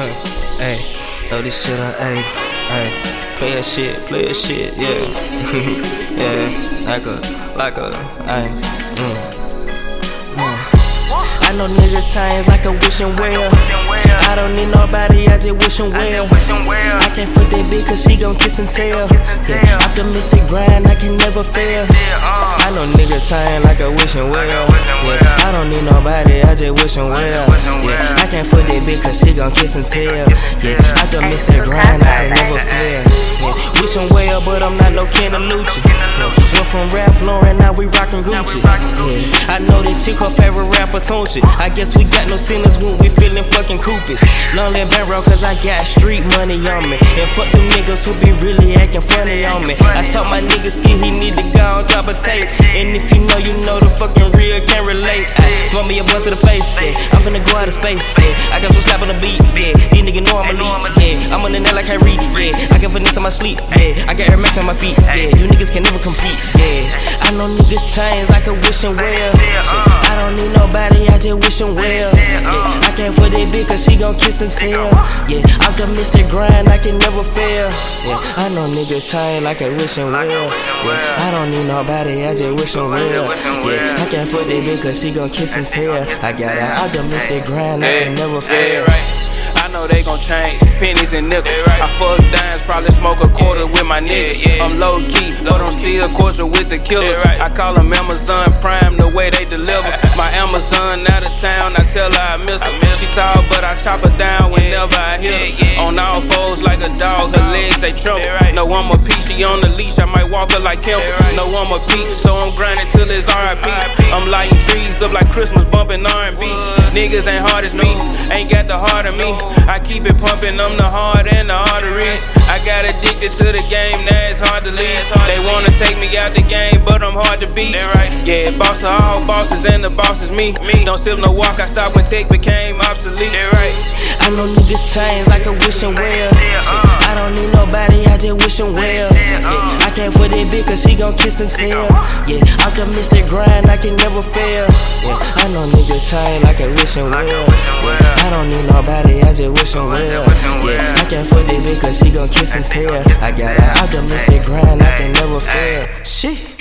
Ayy, throw this shit up, ayy, ayy. Play that shit, yeah. Yeah, like a, ayy. I know niggas times like a wishing well. I don't need nobody, I just wishing well. I can't fuck that bitch cause she gon' kiss and tell. Yeah, optimistic grind, I can never fail. I know niggas times like a wishing well. Yeah, I don't need nobody, I just wishing well. Yeah, I can't fuck that bitch cause she gon' kiss and tell. Yeah, optimistic grind, I can never fail. Yeah, wishing well, but I'm not no Candalucci. Went from Ralph Lauren, now we rockin' Gucci. Yeah, I know this chick, her favorite rapper, Tunchi. I guess we got no sinners when we feelin' fucking Coopers. Lonely barrel cause I got street money on me. And fuck them niggas who be really actin' funny on me. I taught my nigga Ski, he need to go on top of tape. And if you know the fucking real can't relate. Smoke me a blunt to the face, yeah. I'm finna go out of space, yeah. I got some slap on the beat, yeah. These niggas know I'm a leech, yeah. I'm on the net like Kyrie, yeah. I can finesse on my sleep, yeah. I got Air Max on my feet, yeah. You niggas can never compete, yeah. I know niggas change like a wishing well. I don't need nobody, I just wishing well. Yeah, I can't fuck that bitch cause she gon' kiss and tell. Yeah, I'm the Mr. Grind, I can never fail. Yeah, I know niggas change like a wishing well. Yeah, I don't need nobody, I just wishing well. Yeah, I can't fuck that bitch cause she gon' kiss and tell. I got an optimistic grind, I can never fail. I know they gon' change, pennies and nickels. I fuck dimes, probably smoke a quarter with my niggas. I'm low key, but I'm still cordial with the killers. I call them Amazon Prime, the way they deliver. My Amazon out of town, I tell her I miss her. She tall, but I chop her down whenever I hit her. On all fours like a dog, her legs they tremble. No, I'm a piece, she on the leash, I might walk her like Kemper. No, I'm a piece, so I'm grinding till it's R.I.P. I'm lighting trees up like Christmas, bumping R&B. Niggas ain't hard as me, ain't got the heart of me. I keep it pumping, I'm the heart and the arteries. I got addicted to the game, now it's hard to leave. They wanna take me out the game, but I'm hard to beat. Yeah, boss of all bosses and the boss is me. Don't sip no walk, I stopped when tech became obsolete. I know niggas change like a wishing well. I don't need nobody, I just wishing well. Yeah, I can't fuck that bitch cause she gon' kiss and tell. Yeah, I'm the Mr. Grind, I can never fail. Yeah, I know niggas change like a wishing well. Yeah, I don't need nobody, I just wishing well. Yeah, I can't fuck that bitch cause she gon' kiss and tell. I got an optimistic grind, I can never fail. Shit.